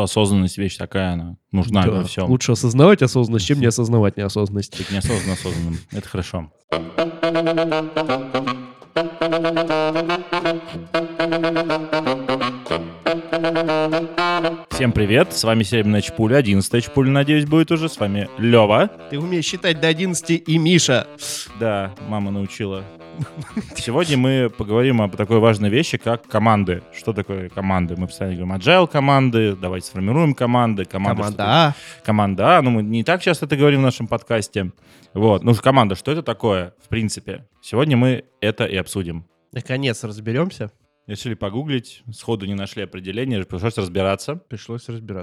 что осознанность вещь такая, она нужна во всем. Лучше осознавать осознанность, чем не осознавать неосознанность. Быть неосознанно осознанным. Это хорошо. Всем привет, с вами Северная Чпуля, 11-я Чпуля, надеюсь, будет уже, с вами Лева. Ты умеешь считать до 11 и Миша. Да, мама научила. Сегодня мы поговорим об такой важной вещи, как команды. Что такое команды? Мы постоянно говорим agile команды, давайте сформируем команды. Команда А. Команда А, ну мы не так часто это говорим в нашем подкасте. Вот, ну команда, что это такое, в принципе? Сегодня мы это и обсудим. Наконец разберемся. Решили погуглить, сходу не нашли определения, пришлось разбираться.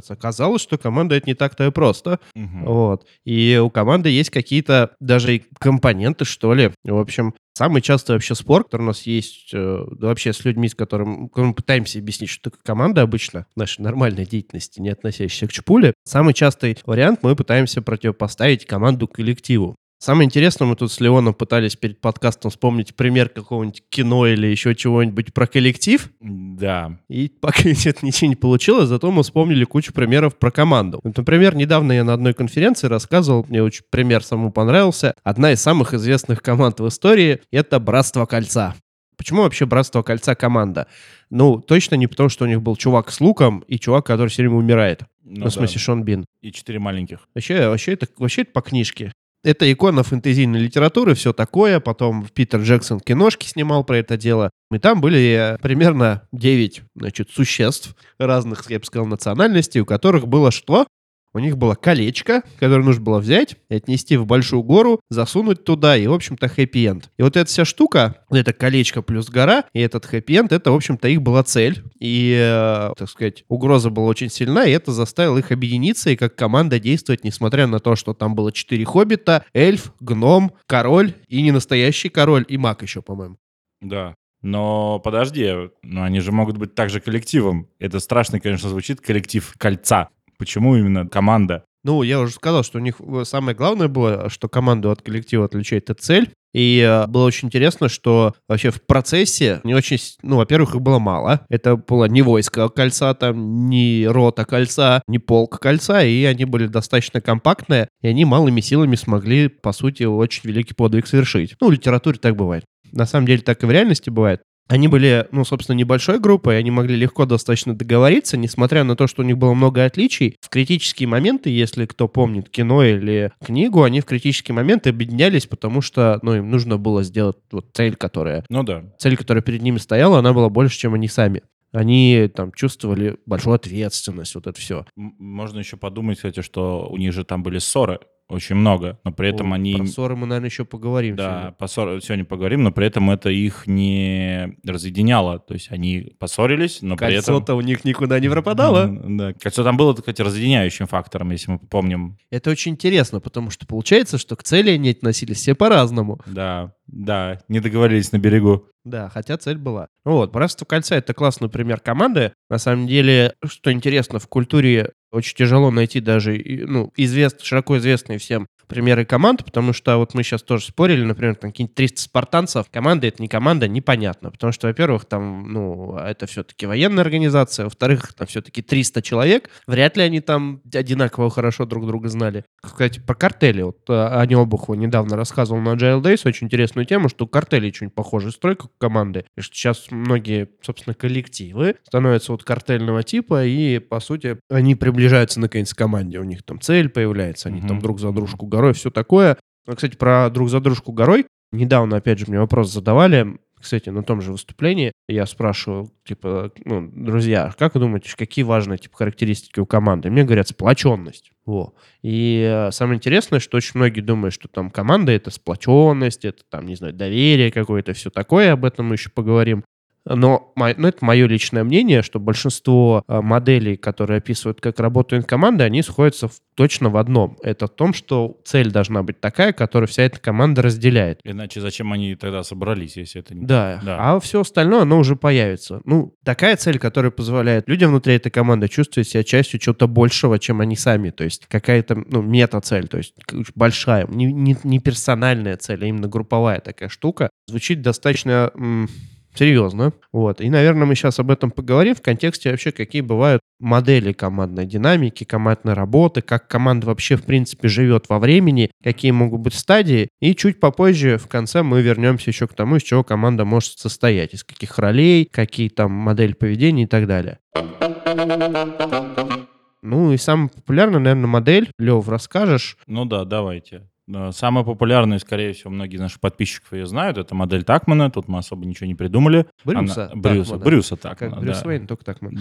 Оказалось, что команда — это не так-то и просто. Угу. Вот. И у команды есть какие-то даже компоненты, что ли. В общем, самый частый вообще спор, который у нас есть вообще с людьми, с которыми мы пытаемся объяснить, что такое команда обычно, нашей нормальной деятельности, не относящейся к чпуле, самый частый вариант — мы пытаемся противопоставить команду коллективу. Самое интересное, мы тут с Леоном пытались перед подкастом вспомнить пример какого-нибудь кино или еще чего-нибудь про коллектив. Да. И пока это ничего не получилось, зато мы вспомнили кучу примеров про команду. Например, недавно я на одной конференции рассказывал, мне очень пример самому понравился. Одна из самых известных команд в истории — это «Братство кольца». Почему вообще «Братство кольца» команда? Ну, точно не потому, что у них был чувак с луком и чувак, который все время умирает. В смысле, Шон Бен. И 4 маленьких. Вообще это по книжке. Это икона фэнтезийной литературы, все такое. Потом Питер Джексон киношки снимал про это дело. И там были примерно 9, существ разных, я бы сказал, национальностей, у которых было что? У них было колечко, которое нужно было взять, отнести в большую гору, засунуть туда, и, в общем-то, хэппи-энд. И вот эта вся штука, это колечко плюс гора, и этот хэппи-энд, это, в общем-то, их была цель. И, так сказать, угроза была очень сильна, и это заставило их объединиться и как команда действовать, несмотря на то, что там было 4 хоббита, эльф, гном, король и ненастоящий король, и маг еще, по-моему. Да. Но подожди, но они же могут быть также коллективом. Это страшно, конечно, звучит, коллектив кольца. Почему именно команда? Ну, я уже сказал, что у них самое главное было, что команду от коллектива отличает эта цель. И было очень интересно, что вообще в процессе не очень... Ну, во-первых, их было мало. Это было не войско кольца, там, не рота кольца, не полк кольца. И они были достаточно компактные. И они малыми силами смогли, по сути, очень великий подвиг совершить. Ну, в литературе так бывает. На самом деле так и в реальности бывает. Они были, собственно, небольшой группой, они могли легко достаточно договориться, несмотря на то, что у них было много отличий. В критические моменты, если кто помнит кино или книгу, они в критические моменты объединялись, потому что, им нужно было сделать цель, которая... Ну да. Цель, которая перед ними стояла, она была больше, чем они сами. Они там чувствовали большую ответственность, вот это все. Можно еще подумать, кстати, что у них же там были ссоры. Очень много, но при этом они... Про ссоры мы, наверное, еще поговорим. Да, по ссорам сегодня поговорим, но при этом это их не разъединяло. То есть они поссорились, но при этом... Кольцо-то у них никуда не пропадало. Да, кольцо там было, так сказать, разъединяющим фактором, если мы помним. Это очень интересно, потому что получается, что к цели они относились все по-разному. Да, не договорились на берегу. Да, хотя цель была. «Братство кольца» — это классный пример команды. На самом деле, что интересно, в культуре очень тяжело найти даже широко известные всем примеры команд, потому что вот мы сейчас тоже спорили, например, там какие-нибудь 300 спартанцев. Команда — это не команда, непонятно. Потому что, во-первых, там, это все-таки военная организация. Во-вторых, там все-таки 300 человек. Вряд ли они там одинаково хорошо друг друга знали. Кстати, про картели. Аня Обухова недавно рассказывал на Agile Days очень интересную тему, что у картелей очень похожая стройка команды. И что сейчас многие, собственно, коллективы становятся картельного типа, и, по сути, они приближаются наконец к команде. У них там цель появляется, они там друг за дружку горой, все такое. Кстати, про друг за дружку горой. Недавно, опять же, мне вопрос задавали, кстати, на том же выступлении. Я спрашивал, друзья, как вы думаете, какие важные характеристики у команды? Мне говорят, сплоченность. И самое интересное, что очень многие думают, что там команда — это сплоченность, это там, не знаю, доверие какое-то, все такое. Об этом мы еще поговорим. Но это мое личное мнение, что большинство моделей, которые описывают, как работают команды, они сходятся точно в одном. Это в том, что цель должна быть такая, которую вся эта команда разделяет. Иначе зачем они тогда собрались, если это не... Да. А все остальное, оно уже появится. Такая цель, которая позволяет людям внутри этой команды чувствовать себя частью чего-то большего, чем они сами. То есть какая-то, мета-цель, то есть большая, не персональная цель, а именно групповая такая штука. Звучит достаточно... Серьезно. Вот. И, наверное, мы сейчас об этом поговорим в контексте вообще, какие бывают модели командной динамики, командной работы, как команда вообще, в принципе, живет во времени, какие могут быть стадии. И чуть попозже, в конце, мы вернемся еще к тому, из чего команда может состоять, из каких ролей, какие там модели поведения и так далее. Ну и самая популярная, наверное, модель. Лев, расскажешь? Ну да, давайте. Самая популярная, скорее всего, многие наши подписчиков ее знают, это модель Такмана. Тут мы особо ничего не придумали. Брюса Такмана. Как Брюс Уэйн, только Такман.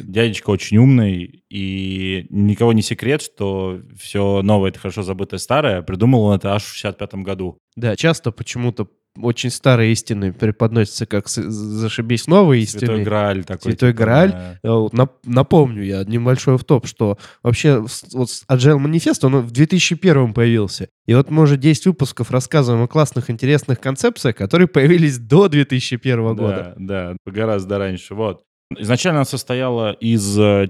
Дядечка очень умный, и никого не секрет, что все новое — это хорошо забытое старое. Придумал он это аж в 65-м году. Да, часто почему-то очень старые истины преподносятся как зашибись новые истины. Святой Грааль такой. Святой Грааль. Да. Напомню я небольшой втоп, что вообще вот Agile Manifest, он в 2001 появился. И вот мы уже 10 выпусков рассказываем о классных, интересных концепциях, которые появились до 2001 года. Да, гораздо раньше. Вот. Изначально она состояла из 4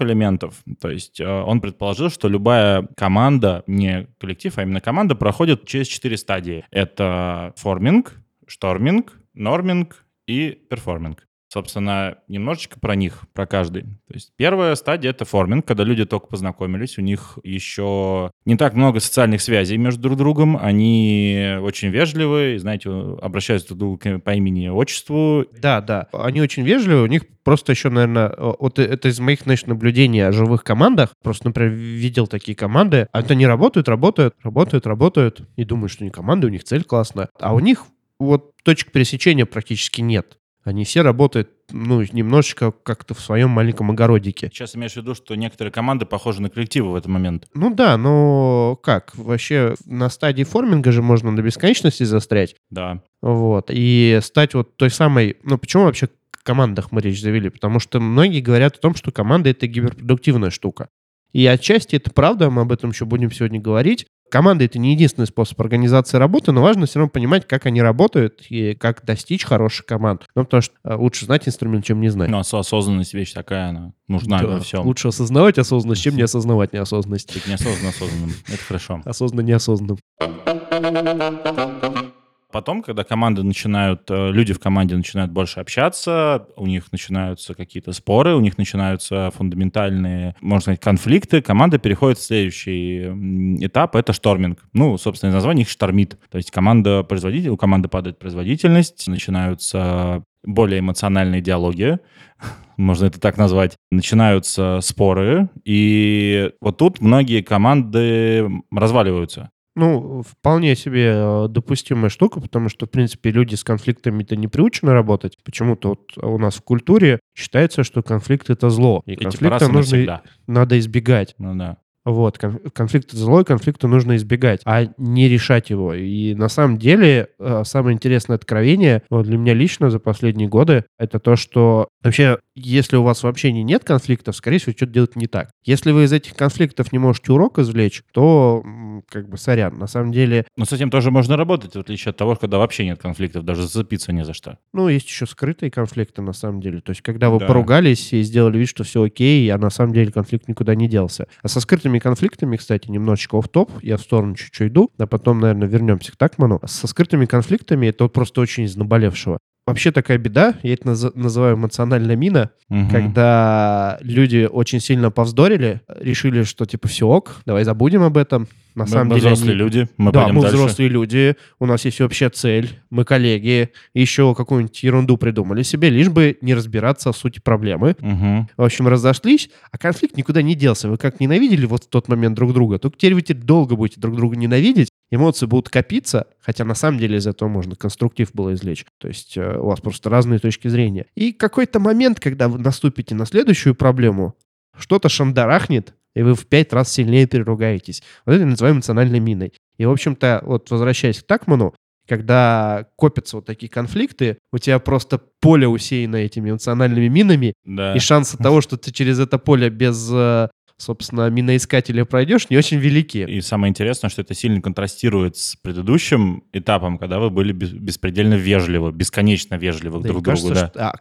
элементов, то есть он предположил, что любая команда, не коллектив, а именно команда, проходит через 4 стадии. Это форминг, шторминг, норминг и перформинг. Собственно, немножечко про них, про каждый. То есть первая стадия — это форминг, когда люди только познакомились, у них еще не так много социальных связей между друг другом, они очень вежливые, знаете, обращаются друг к другу по имени и отчеству. Да, они очень вежливые, у них просто еще, наверное, вот это из моих, значит, наблюдений о живых командах, просто, например, видел такие команды, а то они работают, и думают, что не команда, у них цель классная, а у них вот точек пересечения практически нет. Они все работают, немножечко как-то в своем маленьком огородике. Сейчас имеешь в виду, что некоторые команды похожи на коллективы в этот момент. Ну да, но как? Вообще на стадии форминга же можно до бесконечности застрять. Да. Вот. И стать вот той самой... почему вообще в командах мы речь завели? Потому что многие говорят о том, что команда — это гиперпродуктивная штука. И отчасти это правда, мы об этом еще будем сегодня говорить. Команда — это не единственный способ организации работы, но важно все равно понимать, как они работают и как достичь хороших команд. Потому что лучше знать инструмент, чем не знать. Осознанность — вещь такая, она нужна во всем. Лучше осознавать осознанность, чем не осознавать неосознанность. Быть неосознанно осознанным. Это хорошо. Осознанно неосознанным. Потом, когда люди в команде начинают больше общаться, у них начинаются какие-то споры, у них начинаются фундаментальные, можно сказать, конфликты, команда переходит в следующий этап — это шторминг. Собственно, название их штормит. То есть у команды падает производительность, начинаются более эмоциональные диалоги, можно это так назвать, начинаются споры, и вот тут многие команды разваливаются. Вполне себе допустимая штука, потому что, в принципе, люди с конфликтами-то не приучены работать. Почему-то вот у нас в культуре считается, что конфликт — это зло. И конфликта надо избегать. Вот, конфликт — это зло, и конфликта нужно избегать, а не решать его. И на самом деле самое интересное откровение для меня лично за последние годы — это то, что вообще, если у вас в общении нет конфликтов, скорее всего, что-то делать не так. Если вы из этих конфликтов не можете урок извлечь, то сорян. На самом деле... Но с этим тоже можно работать, в отличие от того, когда вообще нет конфликтов, даже зацепиться не за что. Есть еще скрытые конфликты, на самом деле. То есть, когда вы поругались и сделали вид, что все окей, а на самом деле конфликт никуда не делся. А со скрытыми конфликтами, кстати, немножечко офф-топ, я в сторону чуть-чуть иду, а потом, наверное, вернемся к Такману. Со скрытыми конфликтами это вот просто очень из наболевшего. Вообще такая беда, я это называю эмоциональная мина, когда люди очень сильно повздорили, решили, что все ок, давай забудем об этом. На самом деле взрослые люди, мы дальше. Взрослые люди, у нас есть общая цель, мы коллеги, еще какую-нибудь ерунду придумали себе, лишь бы не разбираться в сути проблемы. В общем, разошлись, а конфликт никуда не делся. Вы как ненавидели вот в тот момент друг друга, только теперь вы долго будете друг друга ненавидеть, эмоции будут копиться, хотя на самом деле из этого можно конструктив было извлечь. То есть у вас просто разные точки зрения. И какой-то момент, когда вы наступите на следующую проблему, что-то шандарахнет, и вы в 5 раз сильнее переругаетесь. Вот это я называю эмоциональной миной. И, в общем-то, вот возвращаясь к Такману, когда копятся вот такие конфликты, у тебя просто поле усеяно этими эмоциональными минами, и шансы того, что ты через это поле без... собственно, миноискателя пройдешь, не очень велики. И самое интересное, что это сильно контрастирует с предыдущим этапом, когда вы были беспредельно вежливы, бесконечно вежливы друг к другу.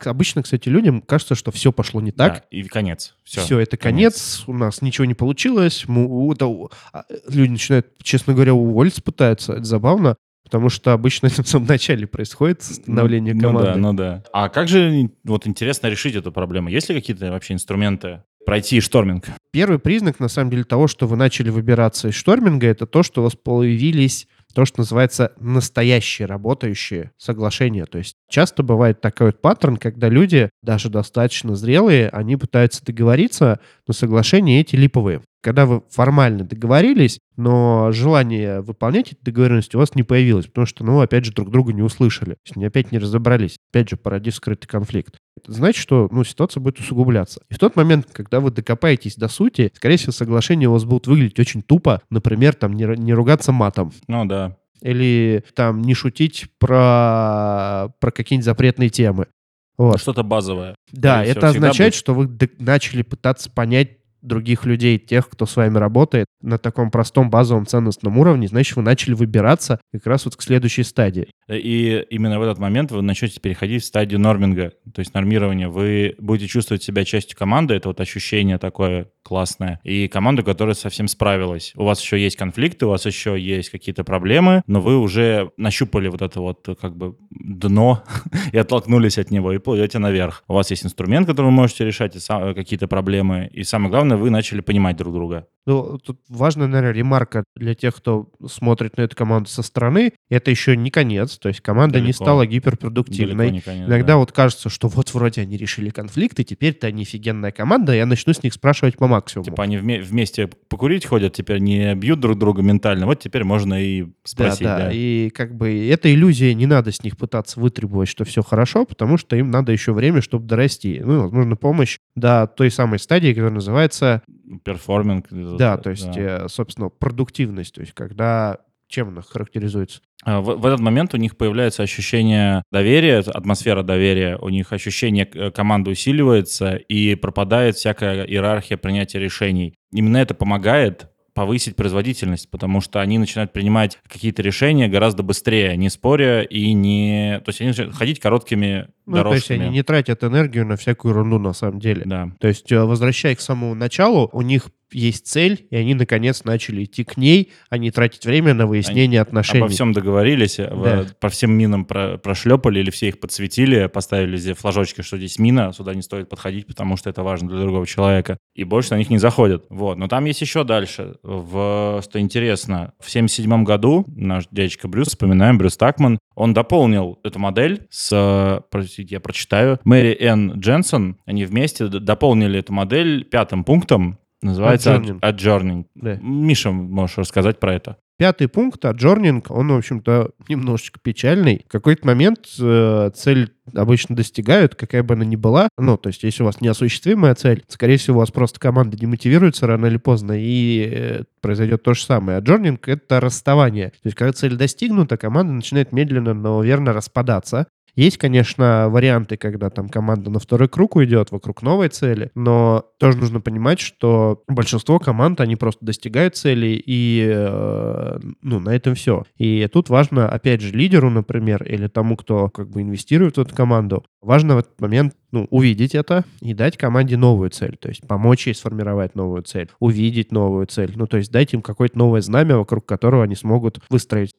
Обычно, кстати, людям кажется, что все пошло не так. Да, и конец. Все, это конец, у нас ничего не получилось. Люди начинают, честно говоря, уволиться пытаются. Это забавно. Потому что обычно это в самом начале происходит, становление команды. Ну да. А как же, вот интересно, решить эту проблему? Есть ли какие-то вообще инструменты пройти шторминг? Первый признак, на самом деле, того, что вы начали выбираться из шторминга, это то, что у вас появились то, что называется настоящие работающие соглашения. То есть часто бывает такой вот паттерн, когда люди, даже достаточно зрелые, они пытаются договориться, но соглашения эти липовые. Когда вы формально договорились, но желание выполнять эту договоренность у вас не появилось, потому что, опять же, друг друга не услышали, опять не разобрались, опять же, породив скрытый конфликт. Это значит, что ситуация будет усугубляться. И в тот момент, когда вы докопаетесь до сути, скорее всего, соглашения у вас будут выглядеть очень тупо, например, не ругаться матом. Ну да. Или не шутить про какие-нибудь запретные темы. Вот. Что-то базовое. Да, это означает, что вы начали пытаться понять других людей, тех, кто с вами работает, на таком простом базовом ценностном уровне, значит, вы начали выбираться как раз к следующей стадии. И именно в этот момент вы начнете переходить в стадию норминга, то есть нормирования. Вы будете чувствовать себя частью команды, это ощущение такое классное, и команду, которая совсем справилась. У вас еще есть конфликты, у вас еще есть какие-то проблемы, но вы уже нащупали это дно и оттолкнулись от него, и плывете наверх. У вас есть инструмент, который вы можете решать, какие-то проблемы, и самое главное, вы начали понимать друг друга. Тут важная, наверное, ремарка для тех, кто смотрит на эту команду со стороны. Это еще не конец, то есть команда далеко не стала гиперпродуктивной. Не конец, иногда кажется, что вроде они решили конфликт, и теперь-то они офигенная команда, и я начну с них спрашивать по максимуму. Они вместе покурить ходят, теперь не бьют друг друга ментально, теперь можно и спросить. Да. И эта иллюзия, не надо с них пытаться вытребовать, что все хорошо, потому что им надо еще время, чтобы дорасти. Возможно, помощь до той самой стадии, которая называется... перформинг. Да, то есть, собственно, продуктивность. То есть, чем она характеризуется? В этот момент у них появляется ощущение доверия, атмосфера доверия, у них ощущение команды усиливается и пропадает всякая иерархия принятия решений. Именно это помогает повысить производительность, потому что они начинают принимать какие-то решения гораздо быстрее, не споря и не... То есть они начинают ходить короткими дорожками. То есть они не тратят энергию на всякую ерунду на самом деле. Да. То есть, возвращая их к самому началу, у них есть цель, и они, наконец, начали идти к ней, а не тратить время на выяснение отношений. Обо всем договорились, да. По всем минам прошлепали или все их подсветили, поставили здесь флажочки, что здесь мина, сюда не стоит подходить, потому что это важно для другого человека. И больше на них не заходят. Но там есть еще дальше. Что интересно, в 1977 году наш дядечка Брюс, вспоминаем, Брюс Такман, он дополнил эту модель с, я прочитаю, Мэри Энн Дженсен. Они вместе дополнили эту модель 5 пунктом, называется «Adjourning». Да. Миша, можешь рассказать про это? 5 пункт, «Adjourning», он, в общем-то, немножечко печальный. В какой-то момент цель обычно достигают, какая бы она ни была. То есть, если у вас неосуществимая цель, скорее всего, у вас просто команда демотивируется рано или поздно, и произойдет то же самое. «Adjourning» — это расставание. То есть, когда цель достигнута, команда начинает медленно, но верно распадаться. Есть, конечно, варианты, когда команда на второй круг уйдет вокруг новой цели, но тоже нужно понимать, что большинство команд, они просто достигают цели, и на этом все. И тут важно, опять же, лидеру, например, или тому, кто инвестирует в эту команду, важно в этот момент увидеть это и дать команде новую цель, то есть помочь ей сформировать новую цель, увидеть новую цель, то есть дать им какое-то новое знамя, вокруг которого они смогут выстроить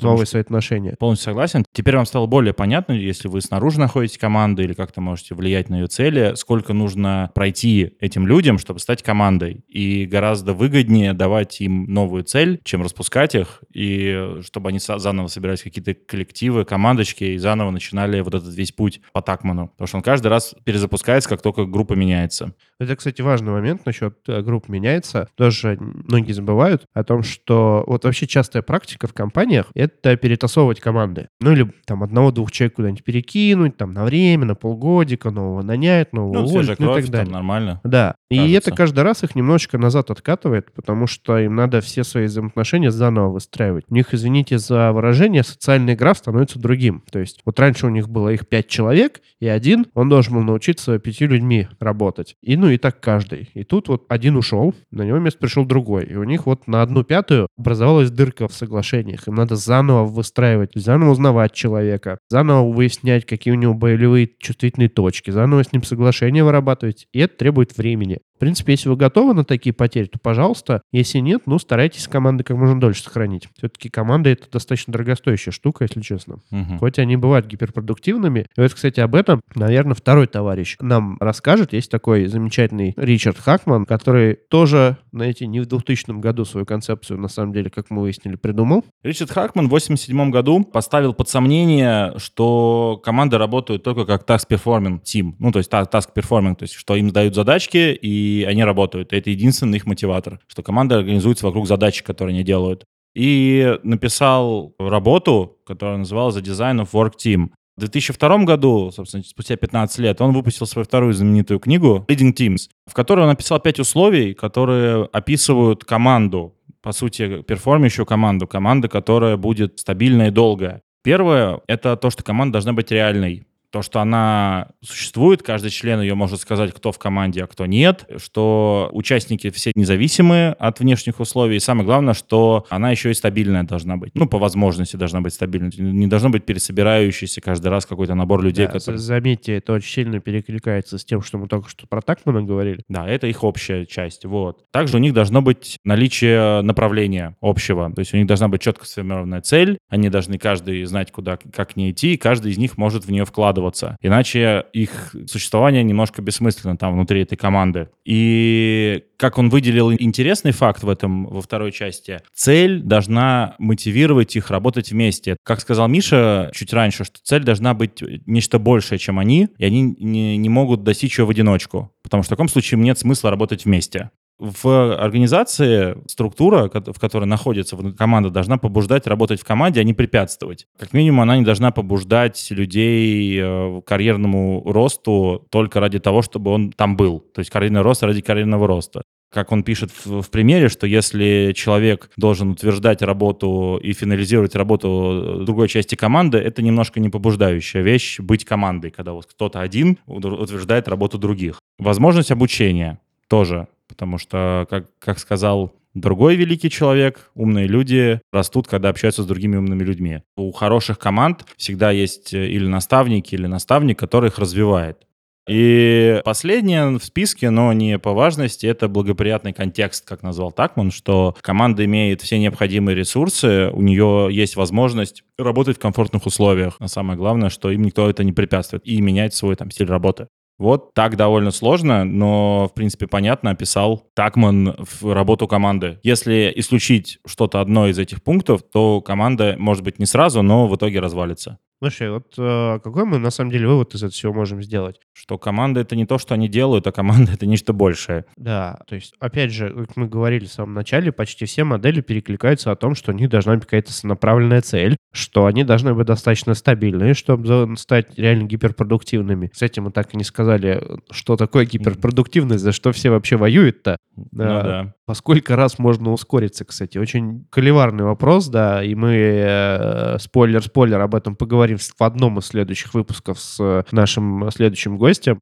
новые свои отношения. Полностью согласен. Теперь вам стало более понятно, если вы снаружи находите команду или как-то можете влиять на ее цели, сколько нужно пройти этим людям, чтобы стать командой. И гораздо выгоднее давать им новую цель, чем распускать их, и чтобы они заново собирались какие-то коллективы, командочки, и заново начинали этот весь путь по Такману. Потому что он каждый раз перезапускается, как только группа меняется. Это, кстати, важный момент насчет групп меняется. Тоже многие забывают о том, что вообще частая практика в компаниях — это перетасовывать команды. Или одного-двух человек куда-нибудь перекинуть, на время, на полгодика, нового нанять, нового уволить, и так далее. Нормально. Да. Кажется. И это каждый раз их немножечко назад откатывает, потому что им надо все свои взаимоотношения заново выстраивать. У них, извините за выражение, социальный граф становится другим. То есть раньше у них было их 5 человек, и один, он должен был научиться 5 людьми работать. И и так каждый. И тут один ушел, на него место пришел другой. И у них на 1/5 образовалась дырка в соглашениях. Им надо заново выстраивать, заново узнавать человека, заново выяснять, какие у него болевые чувствительные точки, заново с ним соглашения вырабатывать. И это требует времени. В принципе, если вы готовы на такие потери, то, пожалуйста. Если нет, ну, старайтесь команды как можно дольше сохранить. Все-таки команды — это достаточно дорогостоящая штука, если честно. Угу. Хоть они бывают гиперпродуктивными. И вот, кстати, об этом, наверное, второй товарищ нам расскажет. Есть такой замечательный Ричард Хакман, который тоже, знаете, не в 2000 году свою концепцию, на самом деле, как мы выяснили, придумал. Ричард Хакман в 1987 году поставил под сомнение, что команды работают только как task performing team. Ну, то есть task performing, то есть что им дают задачки, и они работают. Это единственный их мотиватор, что команда организуется вокруг задач, которые они делают. И написал работу, которая называлась «The Design of Work Team». В 2002 году, собственно, спустя 15 лет, он выпустил свою вторую знаменитую книгу «Leading Teams», в которой он описал 5 условий, которые описывают команду, по сути, перформящую команду, команду, которая будет стабильная и долгая. Первое — это то, что команда должна быть реальной. То, что она существует, каждый член ее может сказать, кто в команде, а кто нет, что участники все независимы от внешних условий, и самое главное, что она еще и стабильная должна быть. Ну, по возможности должна быть стабильной. Не должно быть пересобирающийся каждый раз какой-то набор людей. Да, которые... Заметьте, это очень сильно перекликается с тем, что мы только что про Такмана говорили. Да, это их общая часть. Вот. Также у них должно быть наличие направления общего. То есть у них должна быть четко сформированная цель, они должны каждый знать, куда, как к ней идти, и каждый из них может в нее вкладывать. Иначе их существование немножко бессмысленно там внутри этой команды. И как он выделил интересный факт в этом, во второй части, цель должна мотивировать их работать вместе. Как сказал Миша чуть раньше, что цель должна быть нечто большее, чем они, и они не могут достичь ее в одиночку, потому что в таком случае им нет смысла работать вместе. В организации структура, в которой находится команда, должна побуждать работать в команде, а не препятствовать. Как минимум, она не должна побуждать людей к карьерному росту только ради того, чтобы он там был. То есть карьерный рост ради карьерного роста. Как он пишет в примере, что если человек должен утверждать работу и финализировать работу другой части команды, это немножко не побуждающая вещь быть командой, когда вот кто-то один утверждает работу других. Возможность обучения тоже. Потому что, как сказал другой великий человек, умные люди растут, когда общаются с другими умными людьми. У хороших команд всегда есть или наставник, который их развивает. И последнее в списке, но не по важности, это благоприятный контекст, как назвал Такман, что команда имеет все необходимые ресурсы, у нее есть возможность работать в комфортных условиях. А самое главное, что им никто это не препятствует и менять свой стиль работы. Вот так довольно сложно, но, в принципе, понятно описал Такман в работу команды. Если исключить что-то одно из этих пунктов, то команда, может быть, не сразу, но в итоге развалится. Слушай, вот какой мы, на самом деле, вывод из этого всего можем сделать? Что команда — это не то, что они делают, а команда — это нечто большее. Да, то есть, опять же, как мы говорили в самом начале, почти все модели перекликаются о том, что у них должна быть какая-то направленная цель, что они должны быть достаточно стабильные, чтобы стать реально гиперпродуктивными. Кстати, мы так и не сказали, что такое гиперпродуктивность, за что все вообще воюют-то. Да. Во сколько раз можно ускориться, кстати. Очень холиварный вопрос, да, и мы, спойлер-спойлер, об этом поговорим в одном из следующих выпусков с нашим следующим гостем.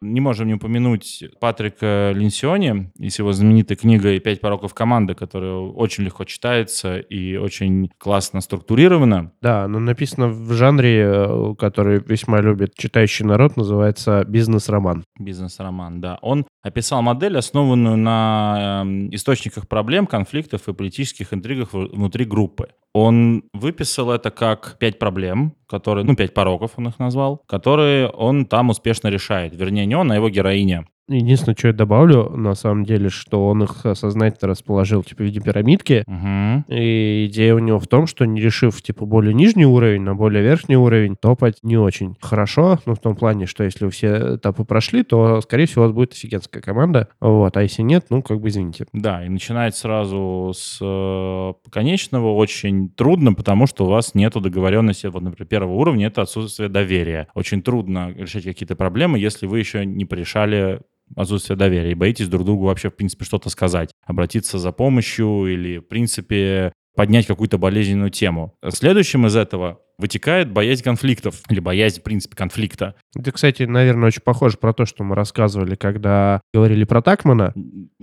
Не можем не упомянуть Патрика Линсиони и с его знаменитой книгой «Пять пороков команды», которая очень легко читается и очень классно структурирована. Да, она написана в жанре, который весьма любит читающий народ, называется «Бизнес-роман». «Бизнес-роман», да. Он описал модель, основанную на источниках проблем, конфликтов и политических интригах внутри группы. Он выписал это как 5 проблем, которые, 5 пороков он их назвал, которые он там успешно решает. Вернее, не он, а его героиня. Единственное, что я добавлю, на самом деле, что он их сознательно расположил в виде пирамидки. Угу. И идея у него в том, что не решив более нижний уровень на более верхний уровень, топать не очень хорошо. В том плане, что если вы все этапы прошли, то, скорее всего, у вас будет офигенская команда. Вот. А если нет, извините. Да, и начинать сразу с конечного очень трудно, потому что у вас нету договоренности. Вот, например, первого уровня — это отсутствие доверия. Очень трудно решать какие-то проблемы, если вы еще не порешали отсутствие доверия и боитесь друг другу вообще, в принципе, что-то сказать, обратиться за помощью или, в принципе, поднять какую-то болезненную тему. Следующим из этого вытекает боязнь конфликтов или боязнь, в принципе, конфликта. Это, кстати, наверное, очень похоже про то, что мы рассказывали, когда говорили про Такмана.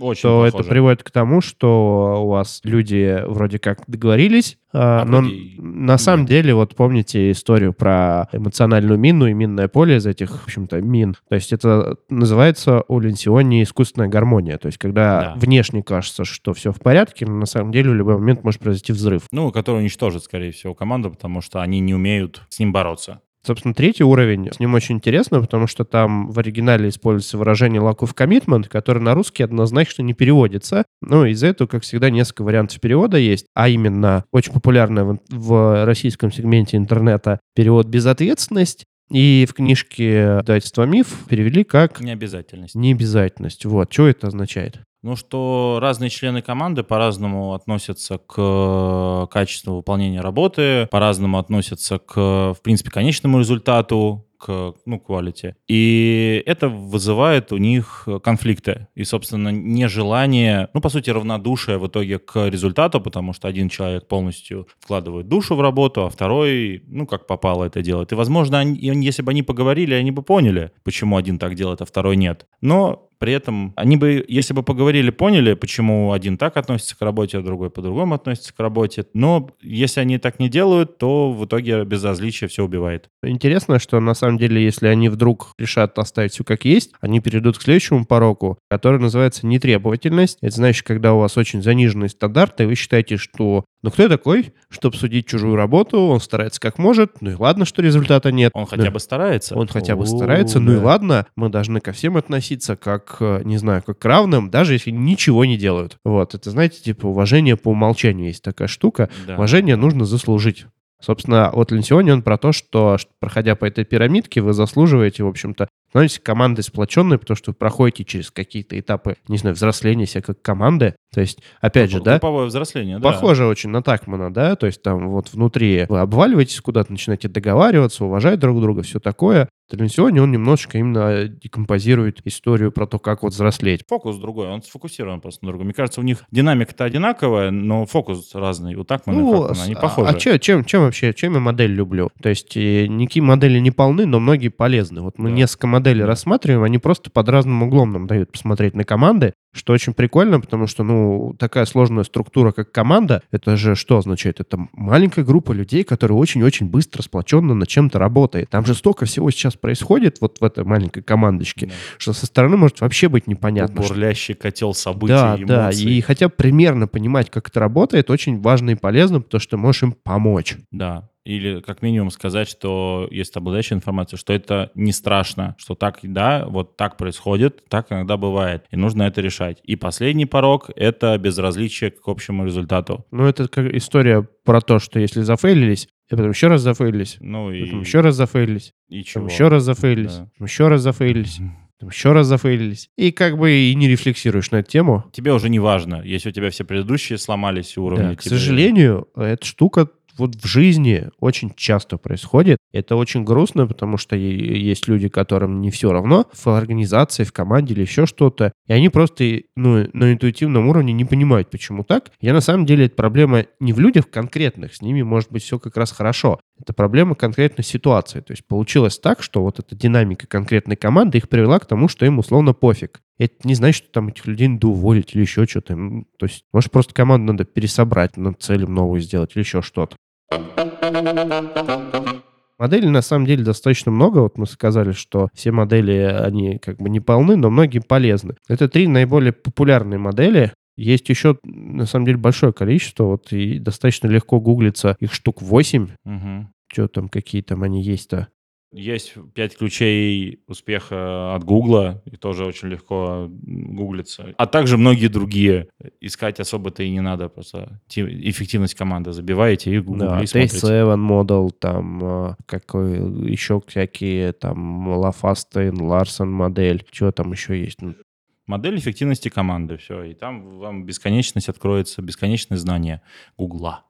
Очень то похоже. Это приводит к тому, что у вас люди вроде как договорились, но на самом деле, вот помните историю про эмоциональную мину и минное поле из этих, в общем-то, мин. То есть это называется у Линсиони искусственная гармония. То есть когда внешне кажется, что все в порядке, но на самом деле в любой момент может произойти взрыв. Ну, который уничтожит, скорее всего, команду, потому что они не умеют с ним бороться. Собственно, третий уровень, с ним очень интересно, потому что там в оригинале используется выражение lack of commitment, которое на русский однозначно не переводится. Ну, из-за этого, как всегда, несколько вариантов перевода есть, а именно очень популярный в российском сегменте интернета перевод «безответственность». И в книжке «Издательство Миф» перевели как «необязательность». Необязательность. Вот. Что это означает? Ну, что разные члены команды по-разному относятся к качеству выполнения работы, по-разному относятся к, в принципе, конечному результату, к, ну, quality. И это вызывает у них конфликты и, собственно, нежелание, ну, по сути, равнодушие в итоге к результату, потому что один человек полностью вкладывает душу в работу, а второй, ну, как попало это делает. И, возможно, если бы они поговорили, они бы поняли, почему один так делает, а второй нет. Но при этом они бы, если бы поговорили, поняли, почему один так относится к работе, а другой по-другому относится к работе. Но если они так не делают, то в итоге безразличие все убивает. Интересно, что на самом деле, если они вдруг решат оставить все как есть, они перейдут к следующему пороку, который называется нетребовательность. Это значит, когда у вас очень заниженные стандарты, вы считаете, что ну кто я такой, чтобы судить чужую работу, он старается как может, ну и ладно, что результата нет. Он хотя бы старается. Он хотя бы старается, ну и ладно, мы должны ко всем относиться как, не знаю, как к равным, даже если ничего не делают. Вот, это, знаете, типа уважение по умолчанию есть такая штука. Да. Уважение нужно заслужить. Собственно, вот Линсиони, он про то, что, проходя по этой пирамидке, вы заслуживаете, в общем-то, становитесь командой сплоченной, потому что вы проходите через какие-то этапы, не знаю, взросления себя как команды. То есть, опять же, да? Групповое взросление, да. Похоже очень на Такмана, да? То есть там вот внутри вы обваливаетесь куда-то, начинаете договариваться, уважать друг друга, все такое. Линсиони, он немножечко именно декомпозирует историю про то, как вот взрослеть. Фокус другой, он сфокусирован просто на другом. Мне кажется, у них динамика-то одинаковая, но фокус разный. У Такмана и Хакмана они похожи. А чем вообще, чем я модель люблю? То есть никакие модели не полны, но многие полезны. Вот мы несколько моделей рассматриваем, они просто под разным углом нам дают посмотреть на команды, что очень прикольно, потому что, ну, такая сложная структура, как команда, это же что означает? Это маленькая группа людей, которые очень-очень быстро, сплоченно над чем-то работает. Там же столько всего сейчас происходит вот в этой маленькой командочке, что со стороны может вообще быть непонятно. Бурлящий котел событий, эмоций. Да, и хотя бы примерно понимать, как это работает, очень важно и полезно, потому что ты можешь им помочь. Да. Или как минимум сказать, что есть обладающая информация, что это не страшно, что так, да, вот так происходит, так иногда бывает, и нужно это решать. И последний порог — это безразличие к общему результату. Ну, это как история про то, что если зафейлились, и потом еще раз зафейлились, потом еще раз зафейлились, потом еще раз зафейлились, потом еще раз зафейлились. Еще раз зафейлились. И как бы и не рефлексируешь на эту тему. Тебе уже не важно, если у тебя все предыдущие сломались уровни. Да, к сожалению, эта штука вот в жизни очень часто происходит. Это очень грустно, потому что есть люди, которым не все равно в организации, в команде или еще что-то. И они просто, ну, на интуитивном уровне не понимают, почему так. Я на самом деле, эта проблема не в людях конкретных. С ними может быть все как раз хорошо. Это проблема конкретной ситуации. То есть получилось так, что вот эта динамика конкретной команды их привела к тому, что им условно пофиг. Это не значит, что там этих людей надо уволить или еще что-то. То есть, может, просто команду надо пересобрать, над целью новую сделать или еще что-то. Моделей на самом деле достаточно много. Вот мы сказали, что все модели, они как бы не полны, но многие полезны. Это три наиболее популярные модели. Есть еще, на самом деле, большое количество. Вот и достаточно легко гуглится. Их штук 8. Угу. Что там, какие там они есть-то? Есть 5 ключей успеха от Гугла, и тоже очень легко гуглится. А также многие другие. Искать особо-то и не надо, просто эффективность команды забиваете и гуглите, да, и смотрите. T7 Model, там какой, еще всякие, там Лафастейн, Ларсон модель, что там еще есть? Модель эффективности команды, все. И там вам бесконечность откроется, бесконечное знание Гугла.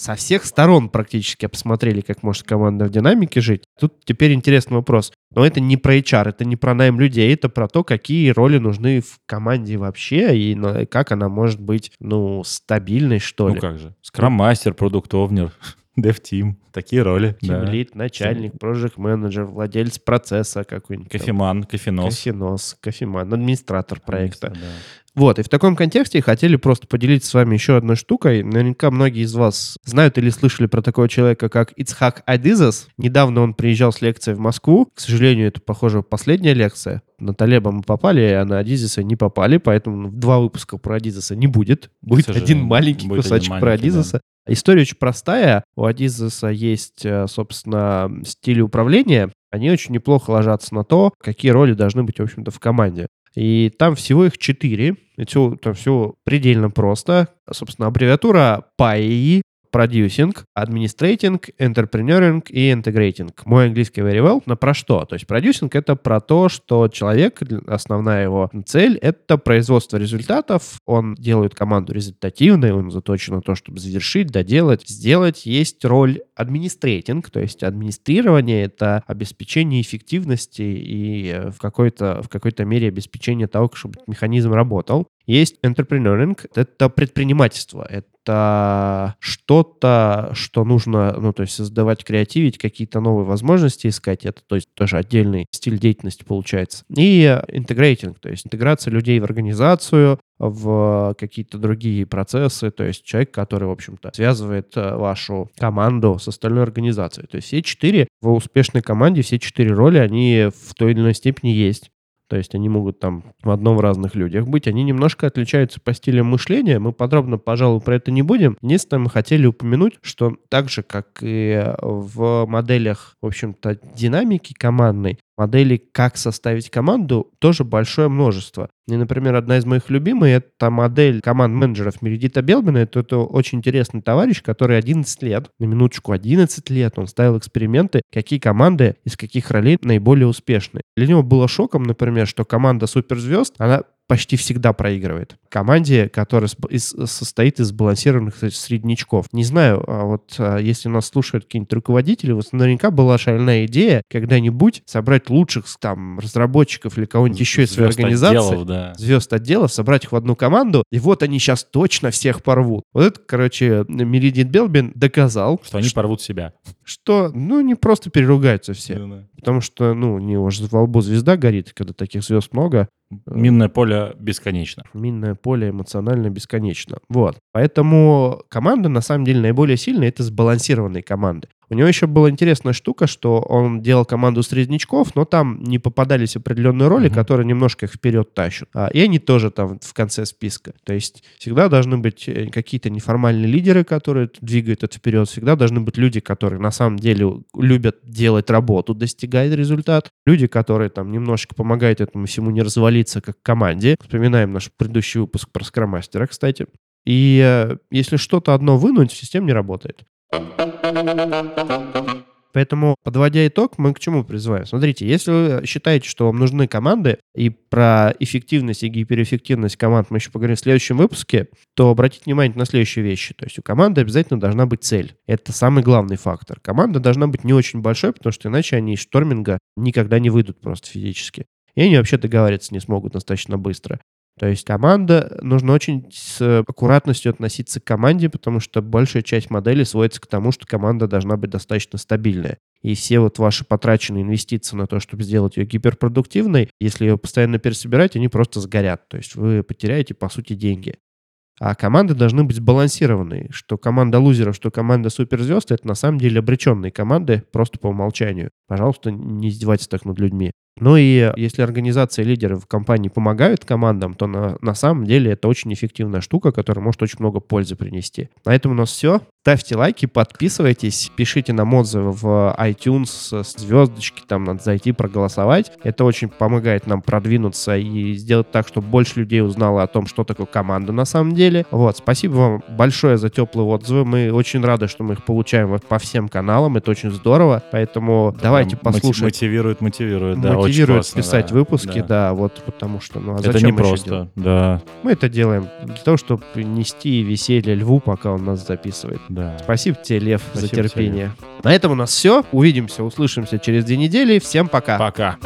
со всех сторон практически посмотрели, как может команда в динамике жить. Тут теперь интересный вопрос. Но это не про HR, это не про найм людей, это про то, какие роли нужны в команде вообще и как она может быть, ну, стабильной, что ли. Ну как же. Скрам-мастер, продукт-овнер, дев-тим. Такие роли. Тимлид, да. Начальник, проект-менеджер, владелец процесса какой-нибудь. Кофеман, кофенос. Кофенос, кофеман, администратор проекта. Администратор, да. Вот, и в таком контексте хотели просто поделиться с вами еще одной штукой. Наверняка многие из вас знают или слышали про такого человека, как Ицхак Адизес. Недавно он приезжал с лекцией в Москву. К сожалению, это, похоже, последняя лекция. На Талеба мы попали, а на Адизеса не попали, поэтому 2 выпуска про Адизеса не будет. Будет один маленький кусочек про Адизеса. Да. История очень простая. У Адизеса есть, собственно, стили управления. Они очень неплохо ложатся на то, какие роли должны быть, в общем-то, в команде. И там всего их 4. Там все предельно просто. Собственно, аббревиатура PAI, Producing, Administrating, Entrepreneuring и Integrating. Мой английский very well. Но про что? То есть Producing — это про то, что человек, основная его цель — это производство результатов. Он делает команду результативной, он заточен на то, чтобы завершить, доделать, сделать. Есть роль Administrating, то есть администрирование — это обеспечение эффективности и в какой-то мере обеспечение того, чтобы механизм работал. Есть Entrepreneuring — это предпринимательство, это что-то, что нужно, ну, то есть создавать, креативить, какие-то новые возможности искать, это, то есть, тоже отдельный стиль деятельности получается. И Integrating, то есть интеграция людей в организацию, в какие-то другие процессы, то есть человек, который, в общем-то, связывает вашу команду с остальной организацией. То есть все 4 в успешной команде, все 4 роли, они в той или иной степени есть. То есть они могут там в разных людях быть. Они немножко отличаются по стилям мышления. Мы подробно, пожалуй, про это не будем. Единственное, мы хотели упомянуть, что так же, как и в моделях, в общем-то, динамики командной, моделей, как составить команду, тоже большое множество. И, например, одна из моих любимых — это модель команд-менеджеров Мередита Белбина. Это очень интересный товарищ, который 11 лет, на минуточку 11 лет, он ставил эксперименты, какие команды из каких ролей наиболее успешны. Для него было шоком, например, что команда суперзвезд, она почти всегда проигрывает команде, которая состоит из сбалансированных среднячков. Не знаю, вот если нас слушают какие-нибудь руководители, вот наверняка была шальная идея когда-нибудь собрать лучших там разработчиков или кого-нибудь еще из своей организации, да. Звезд отделов, собрать их в одну команду, и вот они сейчас точно всех порвут. Вот это, короче, Мередит Белбин доказал, что они порвут себя. Что, ну, не просто переругаются все. Да. Потому что, ну, у него же во лбу звезда горит, когда таких звезд много. Минное поле бесконечно. Минное поле эмоционально бесконечно. Вот. Поэтому команда, на самом деле, наиболее сильная — это сбалансированные команды. У него еще была интересная штука, что он делал команду среднячков, но там не попадались определенные роли, которые немножко их вперед тащат. И они тоже там в конце списка. То есть всегда должны быть какие-то неформальные лидеры, которые двигают это вперед. Всегда должны быть люди, которые на самом деле любят делать работу, достигать результат. Люди, которые там немножечко помогают этому всему не развалиться, как команде. Вспоминаем наш предыдущий выпуск про скрам-мастера, кстати. И если что-то одно вынуть, система не работает. Поэтому, подводя итог, мы к чему призываем? Смотрите, если вы считаете, что вам нужны команды, и про эффективность и гиперэффективность команд мы еще поговорим в следующем выпуске, то обратите внимание на следующие вещи. То есть у команды обязательно должна быть цель. Это самый главный фактор. Команда должна быть не очень большой, потому что иначе они из шторминга никогда не выйдут просто физически. И они вообще договариваться не смогут достаточно быстро. То есть команда, нужно очень с аккуратностью относиться к команде, потому что большая часть модели сводится к тому, что команда должна быть достаточно стабильная. И все вот ваши потраченные инвестиции на то, чтобы сделать ее гиперпродуктивной, если ее постоянно пересобирать, они просто сгорят. То есть вы потеряете, по сути, деньги. А команды должны быть сбалансированы. Что команда лузеров, что команда суперзвезд — это на самом деле обреченные команды просто по умолчанию. Пожалуйста, не издевайтесь так над людьми. Ну и если организация и лидеры в компании помогают командам, то на самом деле это очень эффективная штука, которая может очень много пользы принести. На этом у нас все. Ставьте лайки, подписывайтесь, пишите нам отзывы в iTunes, звездочки, там надо зайти, проголосовать. Это очень помогает нам продвинуться и сделать так, чтобы больше людей узнало о том, что такое команда на самом деле. Вот, спасибо вам большое за теплые отзывы. Мы очень рады, что мы их получаем по всем каналам. Это очень здорово. Поэтому давайте послушаем. Мотивирует, да. мотивирует писать выпуски, да, вот потому что, ну а зачем это не просто, да. Мы это делаем для того, чтобы нести веселье льву, пока он нас записывает. Да. Спасибо тебе, Лев, спасибо за терпение. Тебе, Лев. На этом у нас все. Увидимся, услышимся через 2 недели. Всем пока. Пока.